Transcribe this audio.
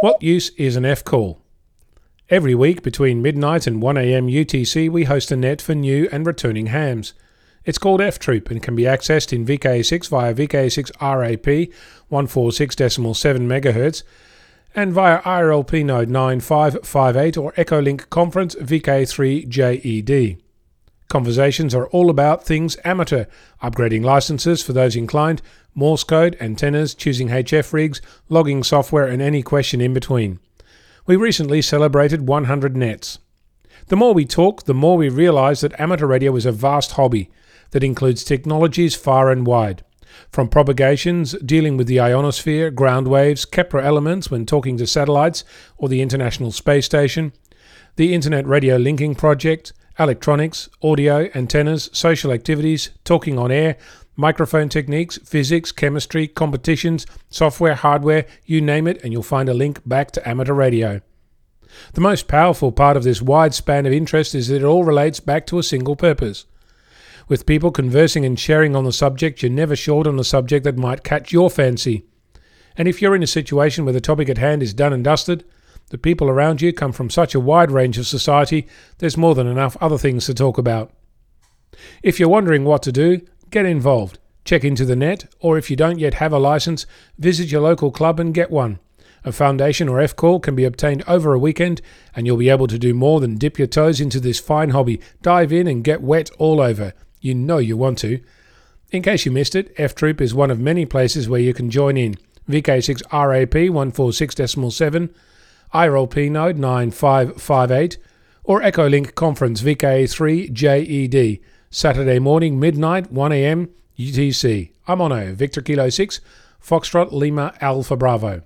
What use is an F-Call? Every week between midnight and 1 AM UTC we host a net for new and returning hams. It's called F-Troop and can be accessed in VK6 via VK6RAP 146.7 MHz and via IRLP node 9558 or EchoLink conference VK3JED. Conversations are all about things amateur, upgrading licenses for those inclined, Morse code, antennas, choosing HF rigs, logging software and any question in between. We recently celebrated 100 nets. The more we talk, the more we realise that amateur radio is a vast hobby that includes technologies far and wide. From propagations, dealing with the ionosphere, ground waves, Kepler elements when talking to satellites or the International Space Station, the Internet Radio Linking Project, electronics, audio, antennas, social activities, talking on air, microphone techniques, physics, chemistry, competitions, software, hardware, you name it, and you'll find a link back to amateur radio. The most powerful part of this wide span of interest is that it all relates back to a single purpose. With people conversing and sharing on the subject, you're never short on a subject that might catch your fancy. And if you're in a situation where the topic at hand is done and dusted, the people around you come from such a wide range of society, there's more than enough other things to talk about. If you're wondering what to do, get involved. Check into the net, or if you don't yet have a license, visit your local club and get one. A foundation or F-Call can be obtained over a weekend, and you'll be able to do more than dip your toes into this fine hobby. Dive in and get wet all over. You know you want to. In case you missed it, F-Troop is one of many places where you can join in. VK6RAP 146.7, IRLP node 9558, or EchoLink conference VK3JED, Saturday morning, midnight, 1 AM UTC. I'm Ono, Victor Kilo 6, Foxtrot Lima Alpha Bravo.